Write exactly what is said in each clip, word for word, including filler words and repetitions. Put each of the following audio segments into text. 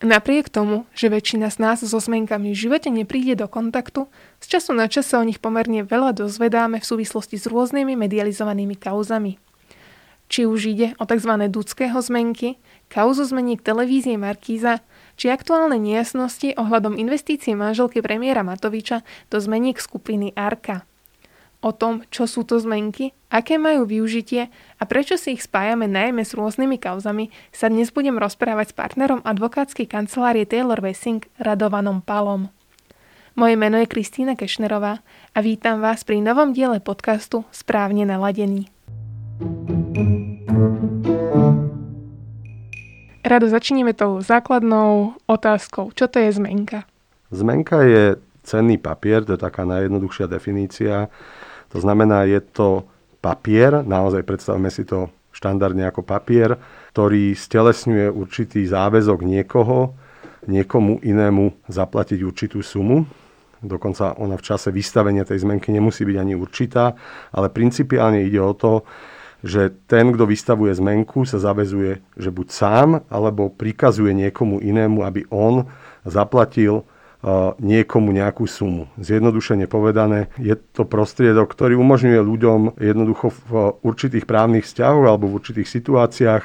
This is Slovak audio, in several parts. Napriek tomu, že väčšina z nás so zmenkami v živote nepríde do kontaktu, z času na čas sa o nich pomerne veľa dozvedáme v súvislosti s rôznymi medializovanými kauzami. Či už ide o tzv. Duckého zmenky, kauzu zmeniek televízie Markíza, či aktuálne nejasnosti ohľadom investície manželky premiéra Matoviča do zmeniek skupiny Arca. O tom, čo sú to zmenky, aké majú využitie a prečo si ich spájame najmä s rôznymi kauzami, sa dnes budem rozprávať s partnerom advokátskej kancelárie Taylor Wessing, Radovanom Palom. Moje meno je Kristýna Kešnerová a vítam vás pri novom diele podcastu Správne naladený. Rado, začneme tou základnou otázkou. Čo to je zmenka? Zmenka je cenný papier, to je taká najjednoduchšia definícia. To znamená, je to papier, naozaj predstavme si to štandardne ako papier, ktorý stelesňuje určitý záväzok niekoho, niekomu inému zaplatiť určitú sumu. Dokonca ona v čase vystavenia tej zmenky nemusí byť ani určitá, ale principiálne ide o to, že ten, kto vystavuje zmenku, sa zaväzuje, že buď sám, alebo prikazuje niekomu inému, aby on zaplatil niekomu nejakú sumu. Zjednodušene povedané, je to prostriedok, ktorý umožňuje ľuďom jednoducho v určitých právnych vzťahoch alebo v určitých situáciách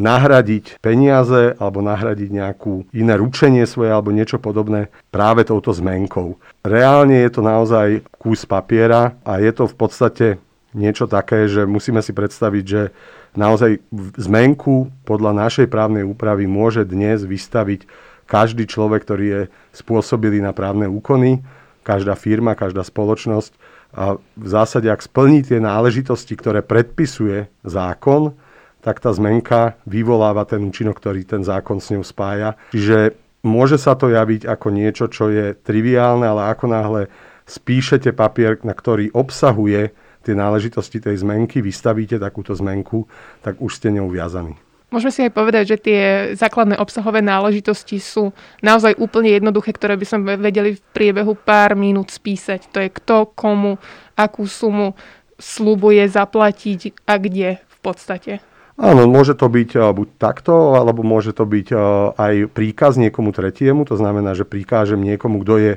nahradiť peniaze alebo nahradiť nejakú iné ručenie svoje alebo niečo podobné práve touto zmenkou. Reálne je to naozaj kus papiera a je to v podstate niečo také, že musíme si predstaviť, že naozaj zmenku podľa našej právnej úpravy môže dnes vystaviť každý človek, ktorý je spôsobilý na právne úkony, každá firma, každá spoločnosť. A v zásade, ak splní tie náležitosti, ktoré predpisuje zákon, tak tá zmenka vyvoláva ten účinok, ktorý ten zákon s ňou spája. Čiže môže sa to javiť ako niečo, čo je triviálne, ale ako náhle spíšete papier, na ktorý obsahuje tie náležitosti tej zmenky, vystavíte takúto zmenku, tak už ste ňou viazaní. Môžeme si aj povedať, že tie základné obsahové náležitosti sú naozaj úplne jednoduché, ktoré by sme vedeli v priebehu pár minút spísať. To je kto, komu, akú sumu sľubuje zaplatiť a kde v podstate. Áno, môže to byť buď takto, alebo môže to byť aj príkaz niekomu tretiemu. To znamená, že prikážem niekomu, kto je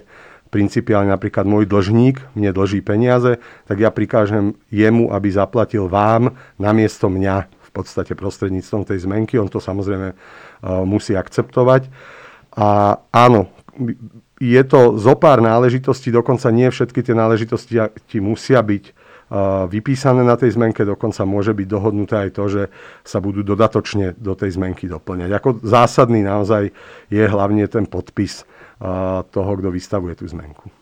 principiálne napríklad môj dlžník, mne dlží peniaze, tak ja prikážem jemu, aby zaplatil vám namiesto mňa. V podstate prostredníctvom tej zmenky. On to samozrejme musí akceptovať. A áno, je to zopár náležitostí, dokonca nie všetky tie náležitosti musia byť vypísané na tej zmenke, dokonca môže byť dohodnuté aj to, že sa budú dodatočne do tej zmenky doplňať. Ako zásadný naozaj je hlavne ten podpis toho, kto vystavuje tú zmenku.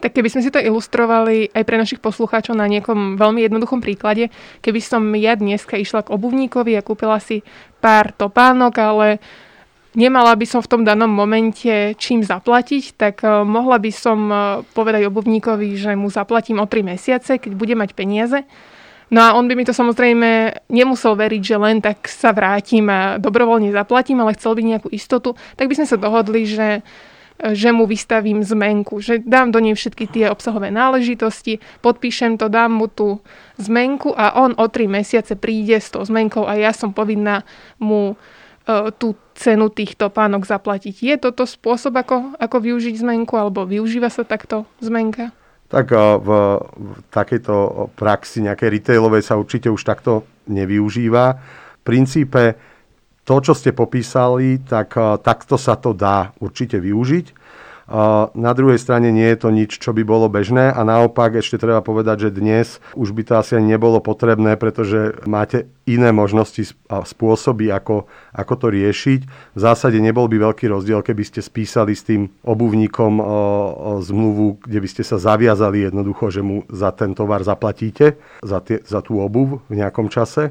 Tak keby sme si to ilustrovali aj pre našich poslucháčov na niekom veľmi jednoduchom príklade, keby som ja dneska išla k obuvníkovi a kúpila si pár topánok, ale nemala by som v tom danom momente čím zaplatiť, tak mohla by som povedať obuvníkovi, že mu zaplatím o tri mesiace, keď bude mať peniaze. No a on by mi to samozrejme nemusel veriť, že len tak sa vrátim a dobrovoľne zaplatím, ale chcel by nejakú istotu, tak by sme sa dohodli, že že mu vystavím zmenku, že dám do nej všetky tie obsahové náležitosti, podpíšem to, dám mu tú zmenku a on o tri mesiace príde s tou zmenkou a ja som povinná mu e, tú cenu týchto pánok zaplatiť. Je toto spôsob, ako, ako využiť zmenku, alebo využíva sa takto zmenka? Tak v, v takejto praxi nejakej retailovej sa určite už takto nevyužíva. V princípe to, čo ste popísali, tak takto sa to dá určite využiť. Na druhej strane nie je to nič, čo by bolo bežné a naopak ešte treba povedať, že dnes už by to asi nebolo potrebné, pretože máte iné možnosti a spôsoby, ako, ako to riešiť. V zásade nebol by veľký rozdiel, keby ste spísali s tým obuvníkom o, o zmluvu, kde by ste sa zaviazali jednoducho, že mu za ten tovar zaplatíte, za, tie, za tú obuv v nejakom čase,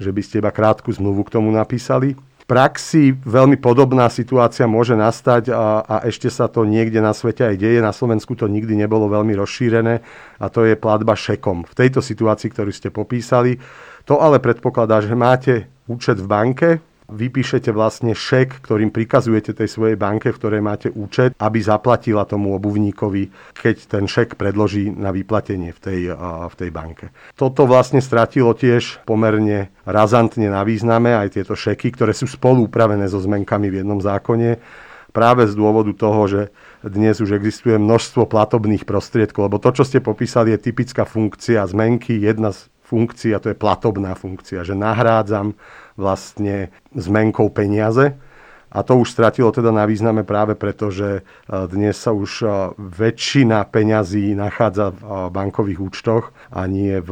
že by ste iba krátku zmluvu k tomu napísali. V praxi veľmi podobná situácia môže nastať a, a ešte sa to niekde na svete aj deje. Na Slovensku to nikdy nebolo veľmi rozšírené a to je platba šekom. V tejto situácii, ktorú ste popísali, to ale predpokladá, že máte účet v banke vypíšete vlastne šek, ktorým prikazujete tej svojej banke, v ktorej máte účet, aby zaplatila tomu obuvníkovi, keď ten šek predloží na vyplatenie v tej, v tej banke. Toto vlastne stratilo tiež pomerne razantne na význame, aj tieto šeky, ktoré sú spolu upravené so zmenkami v jednom zákone, práve z dôvodu toho, že dnes už existuje množstvo platobných prostriedkov, lebo to, čo ste popísali, je typická funkcia zmenky, jedna z funkcií, a to je platobná funkcia, že nahrádzam vlastne zmenkou peniaze. A to už stratilo teda na význame práve preto, že dnes sa už väčšina peňazí nachádza v bankových účtoch a nie v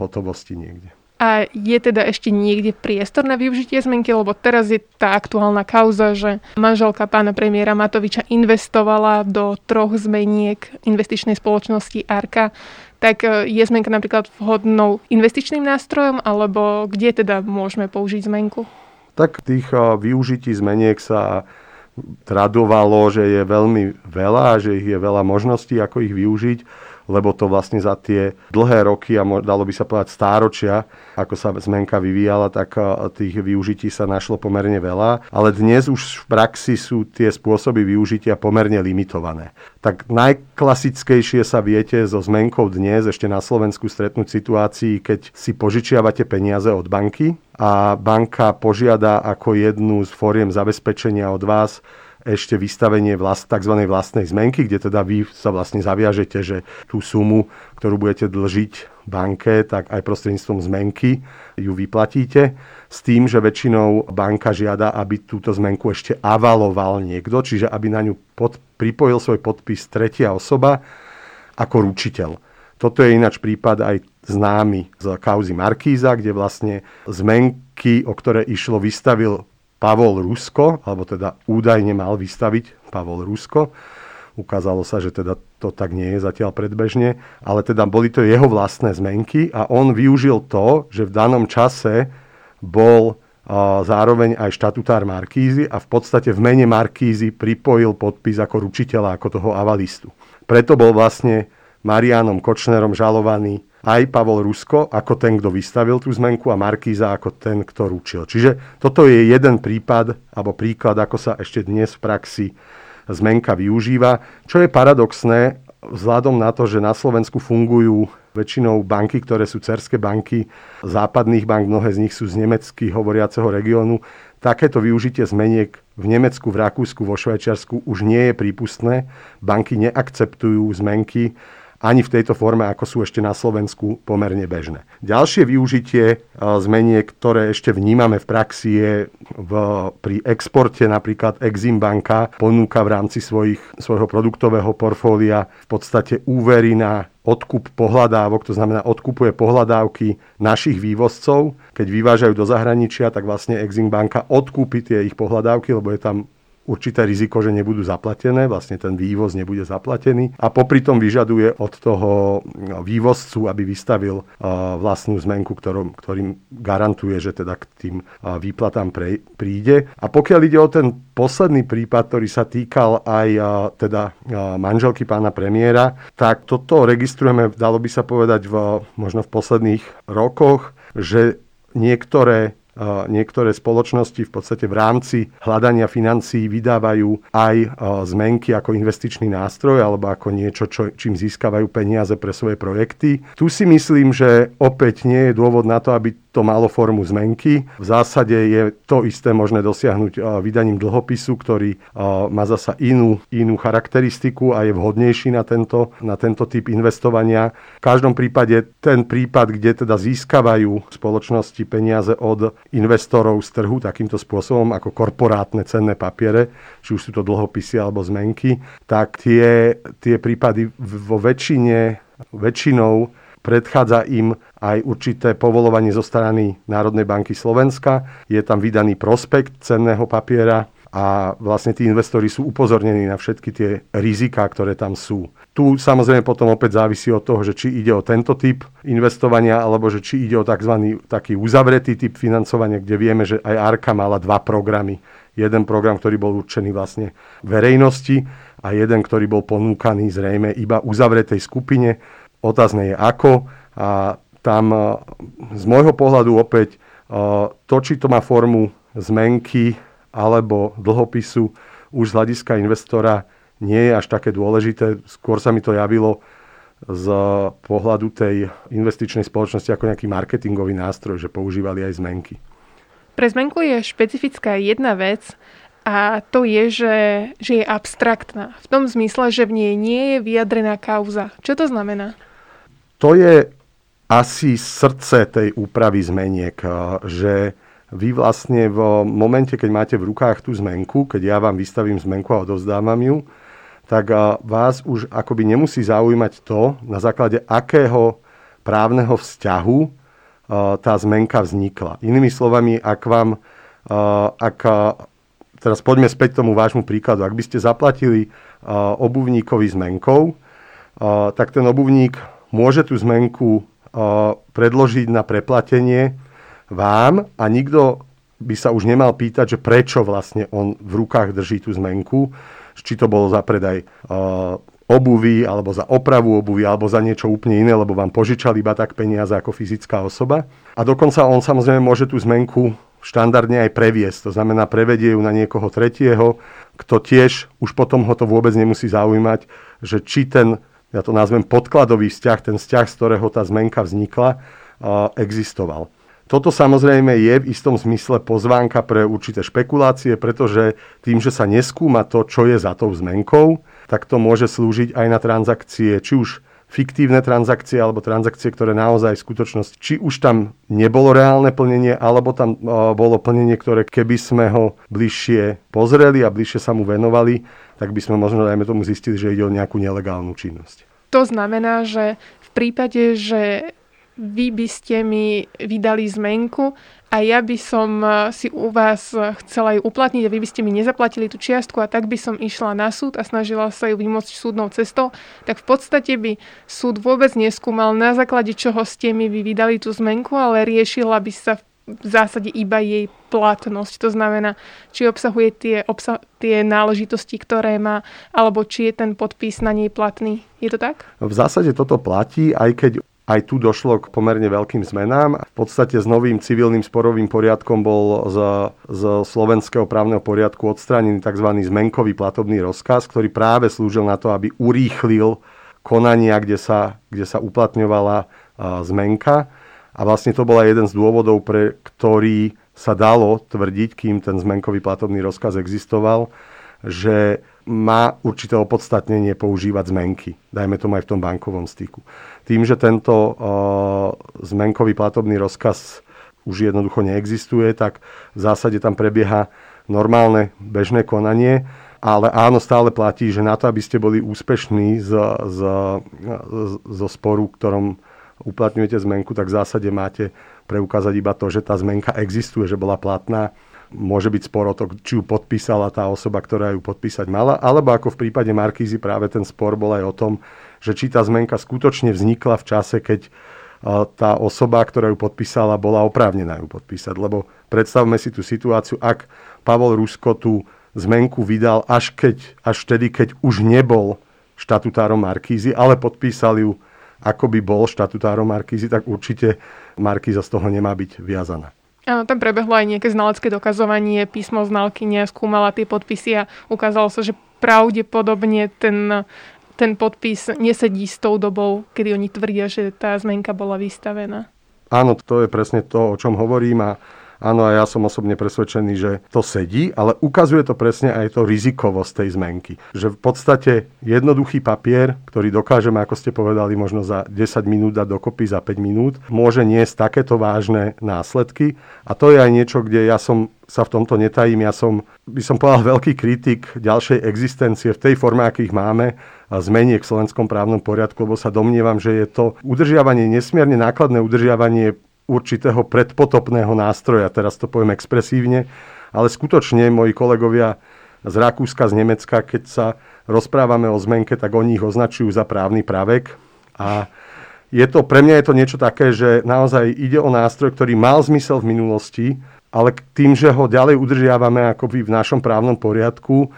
hotovosti niekde. A je teda ešte niekde priestor na využitie zmenky, lebo teraz je tá aktuálna kauza, že manželka pána premiéra Matoviča investovala do troch zmeniek investičnej spoločnosti Arca. Tak je zmenka napríklad vhodnou investičným nástrojom, alebo kde teda môžeme použiť zmenku? Tak tých využití zmeniek sa tradovalo, že je veľmi veľa, že ich je veľa možností, ako ich využiť, lebo to vlastne za tie dlhé roky a dalo by sa povedať stáročia, ako sa zmenka vyvíjala, tak tých využití sa našlo pomerne veľa. Ale dnes už v praxi sú tie spôsoby využitia pomerne limitované. Tak najklasickejšie sa viete so zmenkou dnes ešte na Slovensku stretnúť situácii, keď si požičiavate peniaze od banky a banka požiada ako jednu z foriem zabezpečenia od vás ešte vystavenie vlast, tzv. Vlastnej zmenky, kde teda vy sa vlastne zaviažete, že tú sumu, ktorú budete dlžiť banke, tak aj prostredníctvom zmenky ju vyplatíte. S tým, že väčšinou banka žiada, aby túto zmenku ešte avaloval niekto, čiže aby na ňu pod, pripojil svoj podpis tretia osoba ako ručiteľ. Toto je ináč prípad aj známy z kauzy Markíza, kde vlastne zmenky, o ktoré išlo, vystavil Pavol Rusko, alebo teda údajne mal vystaviť Pavol Rusko. Ukázalo sa, že teda to tak nie je zatiaľ predbežne, ale teda boli to jeho vlastné zmenky a on využil to, že v danom čase bol uh, zároveň aj štatutár Markízy a v podstate v mene Markízy pripojil podpis ako ručiteľa, ako toho avalistu. Preto bol vlastne Mariánom Kočnerom žalovaný aj Pavol Rusko ako ten, kto vystavil tú zmenku a Markíza ako ten, kto ručil. Čiže toto je jeden prípad alebo príklad, ako sa ešte dnes v praxi zmenka využíva. Čo je paradoxné, vzhľadom na to, že na Slovensku fungujú väčšinou banky, ktoré sú dcérske banky západných bank, mnohé z nich sú z nemecky hovoriaceho regiónu, takéto využitie zmeniek v Nemecku, v Rakúsku, vo Švajčiarsku už nie je prípustné. Banky neakceptujú zmenky ani v tejto forme, ako sú ešte na Slovensku pomerne bežné. Ďalšie využitie zmeniek, ktoré ešte vnímame v praxi, je v, pri exporte napríklad Exim banka ponúka v rámci svojich, svojho produktového portfólia v podstate úvery na odkup pohľadávok, to znamená odkupuje pohľadávky našich vývozcov. Keď vyvážajú do zahraničia, tak vlastne Exim banka odkúpi tie ich pohľadávky, lebo je tam určité riziko, že nebudú zaplatené, vlastne ten vývoz nebude zaplatený a popri tom vyžaduje od toho vývozcu, aby vystavil vlastnú zmenku, ktorým, ktorým garantuje, že teda k tým výplatám pre, príde. A pokiaľ ide o ten posledný prípad, ktorý sa týkal aj teda manželky pána premiéra, tak toto registrujeme, dalo by sa povedať, v, možno v posledných rokoch, že niektoré Niektoré spoločnosti v podstate v rámci hľadania financií vydávajú aj zmenky ako investičný nástroj alebo ako niečo, čo, čím získavajú peniaze pre svoje projekty. Tu si myslím, že opäť nie je dôvod na to, aby to malo formu zmenky. V zásade je to isté možné dosiahnuť vydaním dlhopisu, ktorý má zasa inú, inú charakteristiku a je vhodnejší na tento, na tento typ investovania. V každom prípade ten prípad, kde teda získavajú spoločnosti peniaze od investorov z trhu takýmto spôsobom ako korporátne cenné papiere, či už sú to dlhopisy alebo zmenky, tak tie, tie prípady vo väčšine, väčšinou predchádza im aj určité povolovanie zo strany Národnej banky Slovenska. Je tam vydaný prospekt cenného papiera a vlastne tí investori sú upozornení na všetky tie riziká, ktoré tam sú. Tu samozrejme potom opäť závisí od toho, že či ide o tento typ investovania alebo že či ide o takzvaný taký uzavretý typ financovania, kde vieme, že aj Arca mala dva programy. Jeden program, ktorý bol určený vlastne verejnosti a jeden, ktorý bol ponúkaný zrejme iba uzavretej skupine. Otázne je ako a tam z môjho pohľadu opäť to, či to má formu zmenky alebo dlhopisu už z hľadiska investora nie je až také dôležité. Skôr sa mi to javilo z pohľadu tej investičnej spoločnosti ako nejaký marketingový nástroj, že používali aj zmenky. Pre zmenku je špecifická jedna vec a to je, že, že je abstraktná. V tom zmysle, že v nej nie je vyjadrená kauza. Čo to znamená? To je asi srdce tej úpravy zmeniek, že vy vlastne v momente, keď máte v rukách tú zmenku, keď ja vám vystavím zmenku a odovzdávam ju, tak vás už akoby nemusí zaujímať to, na základe akého právneho vzťahu tá zmenka vznikla. Inými slovami, ak vám, ak, teraz poďme späť tomu vášmu príkladu, ak by ste zaplatili obuvníkovi zmenkou, tak ten obuvník môže tú zmenku predložiť na preplatenie vám a nikto by sa už nemal pýtať, že prečo vlastne on v rukách drží tú zmenku, či to bolo za predaj e, obuvy, alebo za opravu obuvy, alebo za niečo úplne iné, lebo vám požičal iba tak peniaze ako fyzická osoba. A dokonca on samozrejme môže tú zmenku štandardne aj previesť, to znamená prevedie ju na niekoho tretieho, kto tiež už potom ho to vôbec nemusí zaujímať, že či ten, ja to nazvem podkladový vzťah, ten vzťah, z ktorého tá zmenka vznikla, e, existoval. Toto samozrejme je v istom zmysle pozvánka pre určité špekulácie, pretože tým, že sa neskúma to, čo je za tou zmenkou, tak to môže slúžiť aj na transakcie, či už fiktívne transakcie, alebo transakcie, ktoré naozaj v skutočnosti, či už tam nebolo reálne plnenie, alebo tam bolo plnenie, ktoré keby sme ho bližšie pozreli a bližšie sa mu venovali, tak by sme možno dajme tomu zistili, že ide o nejakú nelegálnu činnosť. To znamená, že v prípade, že vy by ste mi vydali zmenku a ja by som si u vás chcela ju uplatniť a vy by ste mi nezaplatili tú čiastku a tak by som išla na súd a snažila sa ju vymôcť súdnou cestou, tak v podstate by súd vôbec neskúmal, na základe čoho ste mi vy vydali tú zmenku, ale riešila by sa v zásade iba jej platnosť. To znamená, či obsahuje tie, obsah, tie náležitosti, ktoré má, alebo či je ten podpis na nej platný. Je to tak? V zásade toto platí, aj keď aj tu došlo k pomerne veľkým zmenám. V podstate s novým civilným sporovým poriadkom bol z, z slovenského právneho poriadku odstránený tzv. Zmenkový platobný rozkaz, ktorý práve slúžil na to, aby urýchlil konania, kde sa, kde sa uplatňovala zmenka. A vlastne to bola jeden z dôvodov, pre ktorý sa dalo tvrdiť, kým ten zmenkový platobný rozkaz existoval, že má určité opodstatnenie používať zmenky. Dajme tomu aj v tom bankovom styku. Tým, že tento uh, zmenkový platobný rozkaz už jednoducho neexistuje, tak v zásade tam prebieha normálne bežné konanie, ale áno, stále platí, že na to, aby ste boli úspešní zo sporu, ktorom uplatňujete zmenku, tak v zásade máte preukázať iba to, že tá zmenka existuje, že bola platná. Môže byť spor o to, či ju podpísala tá osoba, ktorá ju podpísať mala, alebo ako v prípade Markízy práve ten spor bol aj o tom, že či tá zmenka skutočne vznikla v čase, keď tá osoba, ktorá ju podpísala, bola oprávnená ju podpísať. Lebo predstavme si tú situáciu, ak Pavol Rusko tú zmenku vydal až, keď, až vtedy, keď už nebol štatutárom Markízy, ale podpísal ju, ako by bol štatutárom Markízy, tak určite Markíza z toho nemá byť viazaná. Áno, tam prebehlo aj nejaké znalecké dokazovanie, písmo znalkyňa skúmala tie podpisy a ukázalo sa, že pravdepodobne ten, ten podpis nesedí s tou dobou, kedy oni tvrdia, že tá zmenka bola vystavená. Áno, to je presne to, o čom hovorím a áno, a ja som osobne presvedčený, že to sedí, ale ukazuje to presne aj to rizikovosť tej zmenky. Že v podstate jednoduchý papier, ktorý dokážeme, ako ste povedali, možno za desať minút dať dokopy, za päť minút, môže niesť takéto vážne následky a to je aj niečo, kde ja som sa v tomto netajím. Ja som, by som povedal, veľký kritik ďalšej existencie v tej forme, akých máme, a zmeniek v slovenskom právnom poriadku, lebo sa domnievam, že je to udržiavanie, nesmierne nákladné udržiavanie určitého predpotopného nástroja, teraz to poviem expresívne, ale skutočne moji kolegovia z Rakúska, z Nemecka, keď sa rozprávame o zmenke, tak oni ich označujú za právny pravek a je to, pre mňa je to niečo také, že naozaj ide o nástroj, ktorý mal zmysel v minulosti, ale tým, že ho ďalej udržiavame akoby v našom právnom poriadku,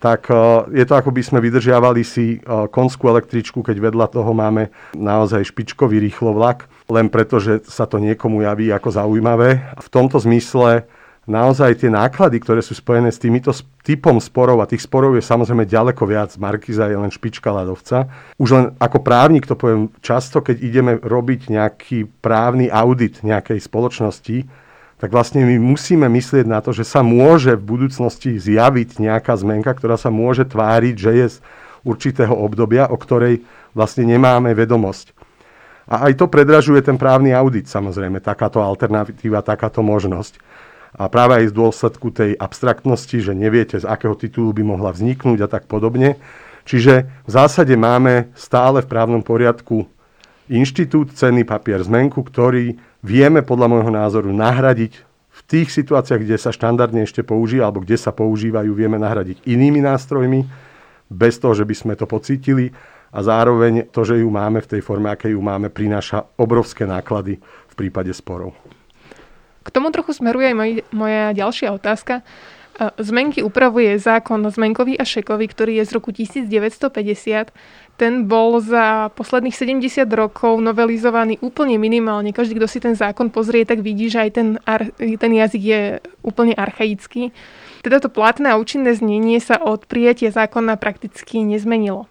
tak je to, ako by sme vydržiavali si konskú električku, keď vedľa toho máme naozaj špičkový rýchlovlak, len preto, že sa to niekomu javí ako zaujímavé. V tomto zmysle naozaj tie náklady, ktoré sú spojené s týmito typom sporov, a tých sporov je samozrejme ďaleko viac, Markíza je len špička ľadovca. Už len ako právnik to poviem, často keď ideme robiť nejaký právny audit nejakej spoločnosti, tak vlastne my musíme myslieť na to, že sa môže v budúcnosti zjaviť nejaká zmenka, ktorá sa môže tváriť, že je z určitého obdobia, o ktorej vlastne nemáme vedomosť. A aj to predražuje ten právny audit, samozrejme, takáto alternatíva, takáto možnosť. A práve aj z dôsledku tej abstraktnosti, že neviete, z akého titulu by mohla vzniknúť a tak podobne. Čiže v zásade máme stále v právnom poriadku inštitút cenný papier zmenku, ktorý vieme podľa môjho názoru nahradiť v tých situáciách, kde sa štandardne ešte používa alebo kde sa používajú, vieme nahradiť inými nástrojmi, bez toho, že by sme to pocítili. A zároveň to, že ju máme v tej forme, akej ju máme, prináša obrovské náklady v prípade sporov. K tomu trochu smeruje aj moj, moja ďalšia otázka. Zmenky upravuje zákon zmenkový a šekový, ktorý je z roku devätnásťstopäťdesiat. Ten bol za posledných sedemdesiat rokov novelizovaný úplne minimálne. Každý, kto si ten zákon pozrie, tak vidí, že aj ten, ar- ten jazyk je úplne archaický. Teda to platné a účinné znenie sa od prijatia zákona prakticky nezmenilo.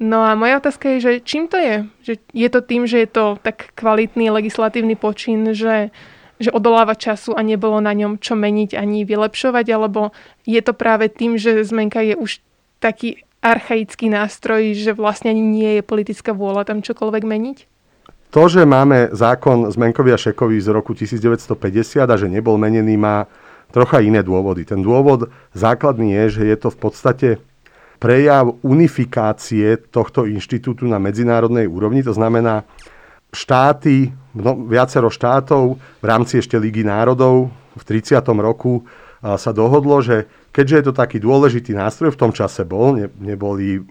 No a moja otázka je, že čím to je? Že je to tým, že je to tak kvalitný legislatívny počin, že, že odoláva času a nebolo na ňom čo meniť ani vylepšovať, alebo je to práve tým, že zmenka je už taký archaický nástroj, že vlastne ani nie je politická vôľa tam čokoľvek meniť? To, že máme zákon zmenkový a šekový z roku devätnásťstopäťdesiat a že nebol menený, má trocha iné dôvody. Ten dôvod základný je, že je to v podstate prejav unifikácie tohto inštitútu na medzinárodnej úrovni, to znamená štáty, viacero štátov v rámci ešte Ligy národov v tridsiatom roku sa dohodlo, že keďže je to taký dôležitý nástroj, v tom čase bol, ne, neboli,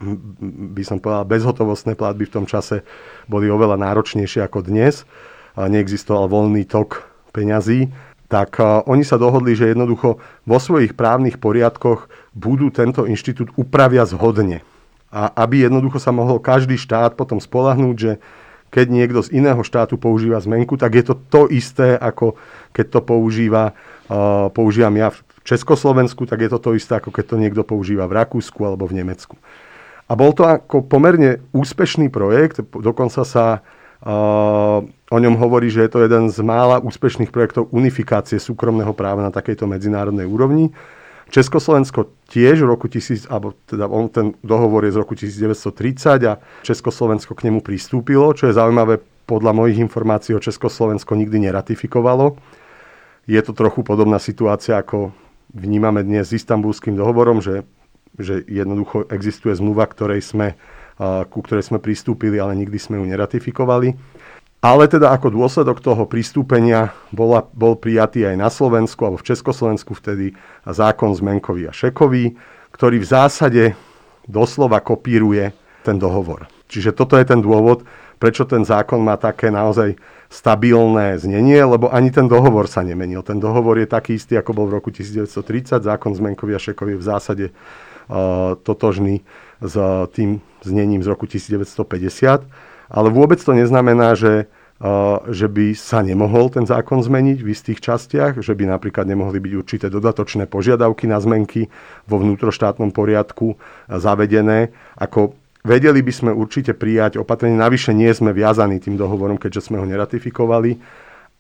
by som povedal, bezhotovostné platby v tom čase boli oveľa náročnejšie ako dnes, neexistoval voľný tok peňazí, tak oni sa dohodli, že jednoducho vo svojich právnych poriadkoch budú tento inštitút upravia zhodne. A aby jednoducho sa mohol každý štát potom spoľahnúť, že keď niekto z iného štátu používa zmenku, tak je to to isté, ako keď to používa, uh, používam ja v Československu, tak je to to isté, ako keď to niekto používa v Rakúsku alebo v Nemecku. A bol to ako pomerne úspešný projekt, dokonca sa Uh, o ňom hovorí, že je to jeden z mála úspešných projektov unifikácie súkromného práva na takejto medzinárodnej úrovni. Československo tiež v roku tisíc, alebo teda on, ten dohovor je z roku devätnásťstotridsať a Československo k nemu pristúpilo, čo je zaujímavé, podľa mojich informácií ho Československo nikdy neratifikovalo. Je to trochu podobná situácia, ako vnímame dnes s Istanbulským dohovorom, že, že jednoducho existuje zmluva, ktorej sme ku ktorej sme pristúpili, ale nikdy sme ju neratifikovali. Ale teda ako dôsledok toho pristúpenia bola, bol prijatý aj na Slovensku, alebo v Československu vtedy zákon zmenkový a šekový, ktorý v zásade doslova kopíruje ten dohovor. Čiže toto je ten dôvod, prečo ten zákon má také naozaj stabilné znenie, lebo ani ten dohovor sa nemenil. Ten dohovor je taký istý, ako bol v roku devätnásťstotridsať, zákon zmenkový a šekový je v zásade uh, totožný s tým znením z roku devätnásťstopäťdesiat, ale vôbec to neznamená, že, že by sa nemohol ten zákon zmeniť v istých častiach, že by napríklad nemohli byť určité dodatočné požiadavky na zmenky vo vnútroštátnom poriadku zavedené. Ako vedeli by sme určite prijať opatrenie, navyše nie sme viazaní tým dohovorom, keďže sme ho neratifikovali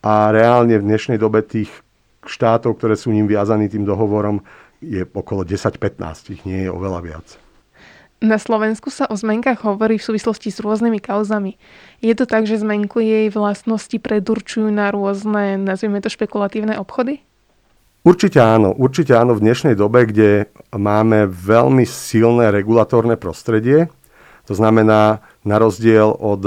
a reálne v dnešnej dobe tých štátov, ktoré sú ním viazaní tým dohovorom, je okolo desať pätnásť, ich nie je oveľa viac. Na Slovensku sa o zmenkách hovorí v súvislosti s rôznymi kauzami. Je to tak, že zmenku jej vlastnosti predurčujú na rôzne, nazvime to, špekulatívne obchody? Určite áno. Určite áno v dnešnej dobe, kde máme veľmi silné regulatórne prostredie. To znamená, na rozdiel od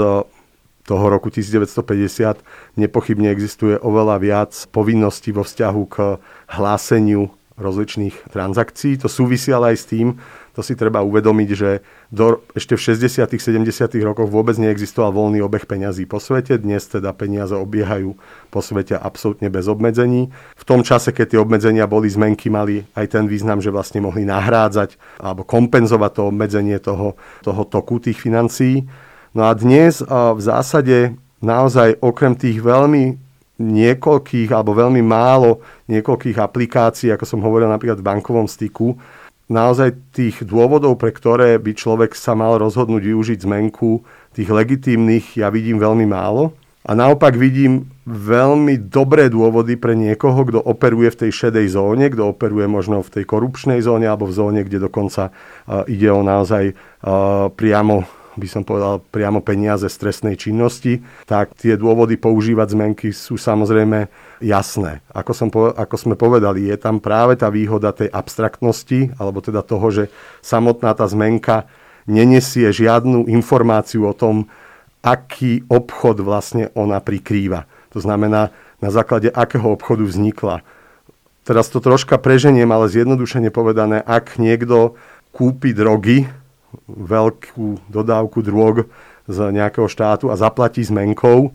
toho roku devätnásťstopäťdesiat nepochybne existuje oveľa viac povinností vo vzťahu k hláseniu rozličných transakcií. To súvisí ale aj s tým, to si treba uvedomiť, že do, ešte v šesťdesiatych sedemdesiatych rokoch vôbec neexistoval voľný obeh peňazí po svete. Dnes teda peniaze obiehajú po svete absolútne bez obmedzení. V tom čase, keď tie obmedzenia boli, zmenky mali aj ten význam, že vlastne mohli nahrádzať alebo kompenzovať to obmedzenie toho, toho toku tých financií. No a dnes v zásade naozaj okrem tých veľmi niekoľkých, alebo veľmi málo niekoľkých aplikácií, ako som hovoril napríklad v bankovom styku. Naozaj tých dôvodov, pre ktoré by človek sa mal rozhodnúť využiť zmenku, tých legitímnych ja vidím veľmi málo. A naopak vidím veľmi dobré dôvody pre niekoho, kto operuje v tej šedej zóne, kto operuje možno v tej korupčnej zóne alebo v zóne, kde dokonca uh, ide o naozaj uh, priamo, by som povedal, priamo peniaze z trestnej činnosti, tak tie dôvody používať zmenky sú samozrejme jasné. Ako som, ako sme povedali, je tam práve tá výhoda tej abstraktnosti, alebo teda toho, že samotná tá zmenka nenesie žiadnu informáciu o tom, aký obchod vlastne ona prikrýva. To znamená, na základe akého obchodu vznikla. Teraz to troška preženiem, ale zjednodušene povedané, ak niekto kúpi drogy, veľkú dodávku drog z nejakého štátu a zaplatí zmenkou,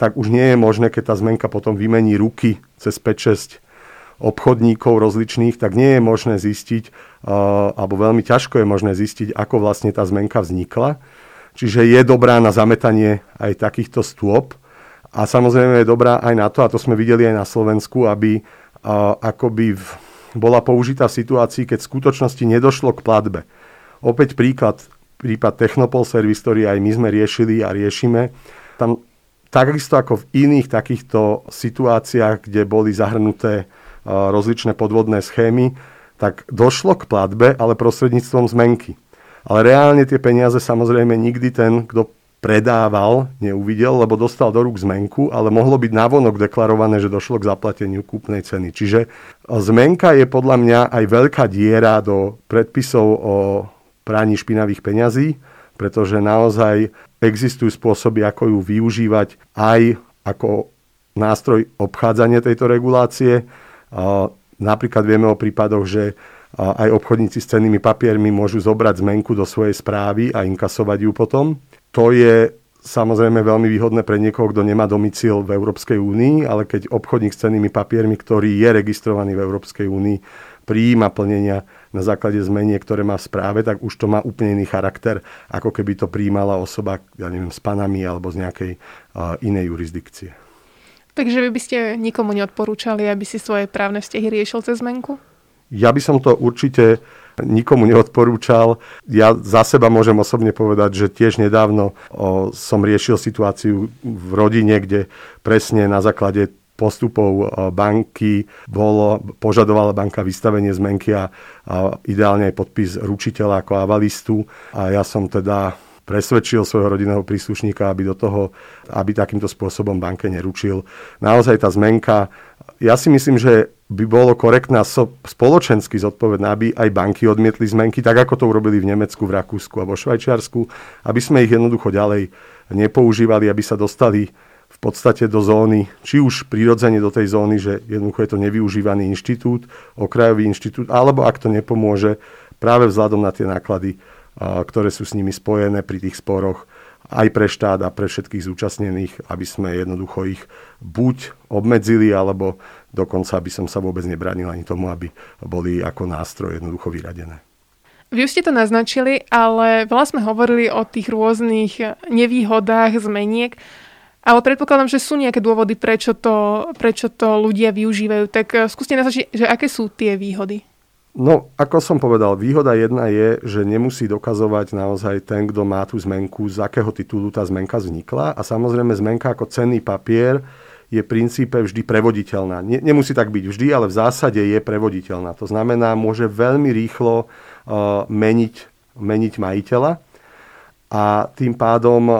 tak už nie je možné, keď tá zmenka potom vymení ruky cez päť šesť obchodníkov rozličných, tak nie je možné zistiť, alebo veľmi ťažko je možné zistiť, ako vlastne tá zmenka vznikla. Čiže je dobrá na zametanie aj takýchto stôp a samozrejme je dobrá aj na to, a to sme videli aj na Slovensku, aby uh, akoby v, bola použitá v situácii, keď v skutočnosti nedošlo k platbe. Opäť príklad, prípad Technopolservis, ktorý aj my sme riešili a riešime. Tam takisto ako v iných takýchto situáciách, kde boli zahrnuté uh, rozličné podvodné schémy, tak došlo k platbe, ale prostredníctvom zmenky. Ale reálne tie peniaze samozrejme nikdy ten, kto predával, neuvidel, lebo dostal do rúk zmenku, ale mohlo byť navonok deklarované, že došlo k zaplateniu kúpnej ceny. Čiže zmenka je podľa mňa aj veľká diera do predpisov o praní špinavých peňazí, pretože naozaj existujú spôsoby, ako ju využívať aj ako nástroj obchádzania tejto regulácie. Napríklad vieme o prípadoch, že aj obchodníci s cennými papiermi môžu zobrať zmenku do svojej správy a inkasovať ju potom. To je samozrejme veľmi výhodné pre niekoho, kto nemá domicil v Európskej únii, ale keď obchodník s cennými papiermi, ktorý je registrovaný v Európskej únii, prijíma plnenia na základe zmenie, ktoré má v správe, tak už to má úplne iný charakter, ako keby to prijímala osoba, ja neviem, s Panami alebo z nejakej uh, inej jurisdikcie. Takže vy by ste nikomu neodporúčali, aby si svoje právne vzťahy riešil cez zmenku? Ja by som to určite nikomu neodporúčal. Ja za seba môžem osobne povedať, že tiež nedávno o, som riešil situáciu v rodine, kde presne na základe postupov o, banky bolo, požadovala banka vystavenie zmenky a, a ideálne aj podpis ručiteľa ako avalistu. A ja som teda presvedčil svojho rodinného príslušníka, aby do toho, aby takýmto spôsobom banke neručil. Naozaj tá zmenka, ja si myslím, že by bolo korektná spoločensky zodpovedná, aby aj banky odmietli zmenky, tak ako to urobili v Nemecku, v Rakúsku alebo Švajčiarsku, aby sme ich jednoducho ďalej nepoužívali, aby sa dostali v podstate do zóny, či už prirodzene do tej zóny, že jednoducho je to nevyužívaný inštitút, okrajový inštitút, alebo ak to nepomôže, práve vzhľadom na tie náklady, ktoré sú s nimi spojené pri tých sporoch, aj pre štát a pre všetkých zúčastnených, aby sme jednoducho ich buď obmedzili, alebo dokonca by som sa vôbec nebránil ani tomu, aby boli ako nástroj jednoducho vyradené. Vy už ste to naznačili, ale veľa sme hovorili o tých rôznych nevýhodách zmeniek, ale predpokladám, že sú nejaké dôvody, prečo to, prečo to ľudia využívajú. Tak skúste naznačiť, že aké sú tie výhody? No, ako som povedal, výhoda jedna je, že nemusí dokazovať naozaj ten, kto má tú zmenku, z akého titulu tá zmenka vznikla. A samozrejme zmenka ako cenný papier je v princípe vždy prevoditeľná. Nemusí tak byť vždy, ale v zásade je prevoditeľná. To znamená, môže veľmi rýchlo uh, meniť, meniť majiteľa a tým pádom uh,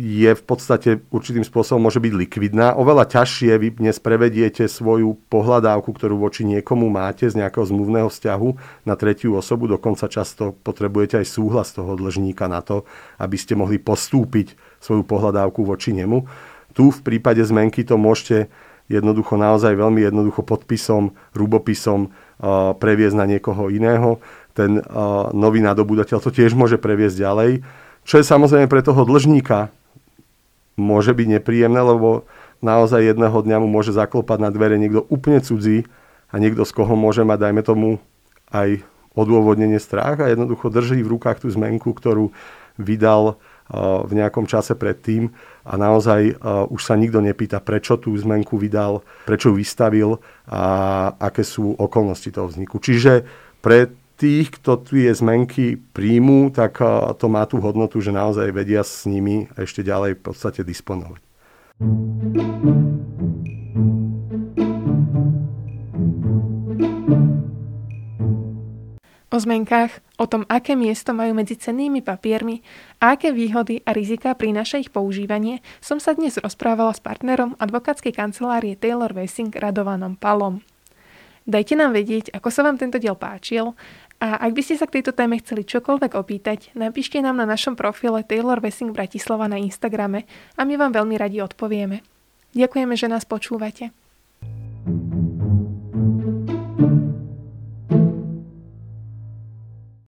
je v podstate určitým spôsobom môže byť likvidná. Oveľa ťažšie vy dnes prevediete svoju pohľadávku, ktorú voči niekomu máte z nejakého zmluvného vzťahu na tretiu osobu. Dokonca často potrebujete aj súhlas toho dlžníka na to, aby ste mohli postúpiť svoju pohľadávku voči nemu. Tu v prípade zmenky to môžete jednoducho naozaj veľmi jednoducho podpisom, rubopisom uh, previesť na niekoho iného. Ten uh, nový nadobudateľ to tiež môže previesť ďalej. Čo je samozrejme pre toho dlžníka môže byť nepríjemné, lebo naozaj jedného dňa mu môže zaklopať na dvere niekto úplne cudzí a niekto, z koho môže mať, dajme tomu, aj odôvodnenie strach a jednoducho drží v rukách tú zmenku, ktorú vydal v nejakom čase predtým a naozaj uh, už sa nikto nepýta, prečo tú zmenku vydal, prečo ju vystavil a aké sú okolnosti toho vzniku. Čiže pre tých, kto tie zmenky príjmu, tak uh, to má tú hodnotu, že naozaj vedia s nimi ešte ďalej v podstate disponovať. O zmenkách, o tom, aké miesto majú medzi cennými papiermi a aké výhody a riziká prináša ich používanie, som sa dnes rozprávala s partnerom advokátskej kancelárie Taylor Wessing Radovanom Palom. Dajte nám vedieť, ako sa vám tento diel páčil, a ak by ste sa k tejto téme chceli čokoľvek opýtať, napíšte nám na našom profile Taylor Wessing Bratislava na Instagrame a my vám veľmi radi odpovieme. Ďakujeme, že nás počúvate.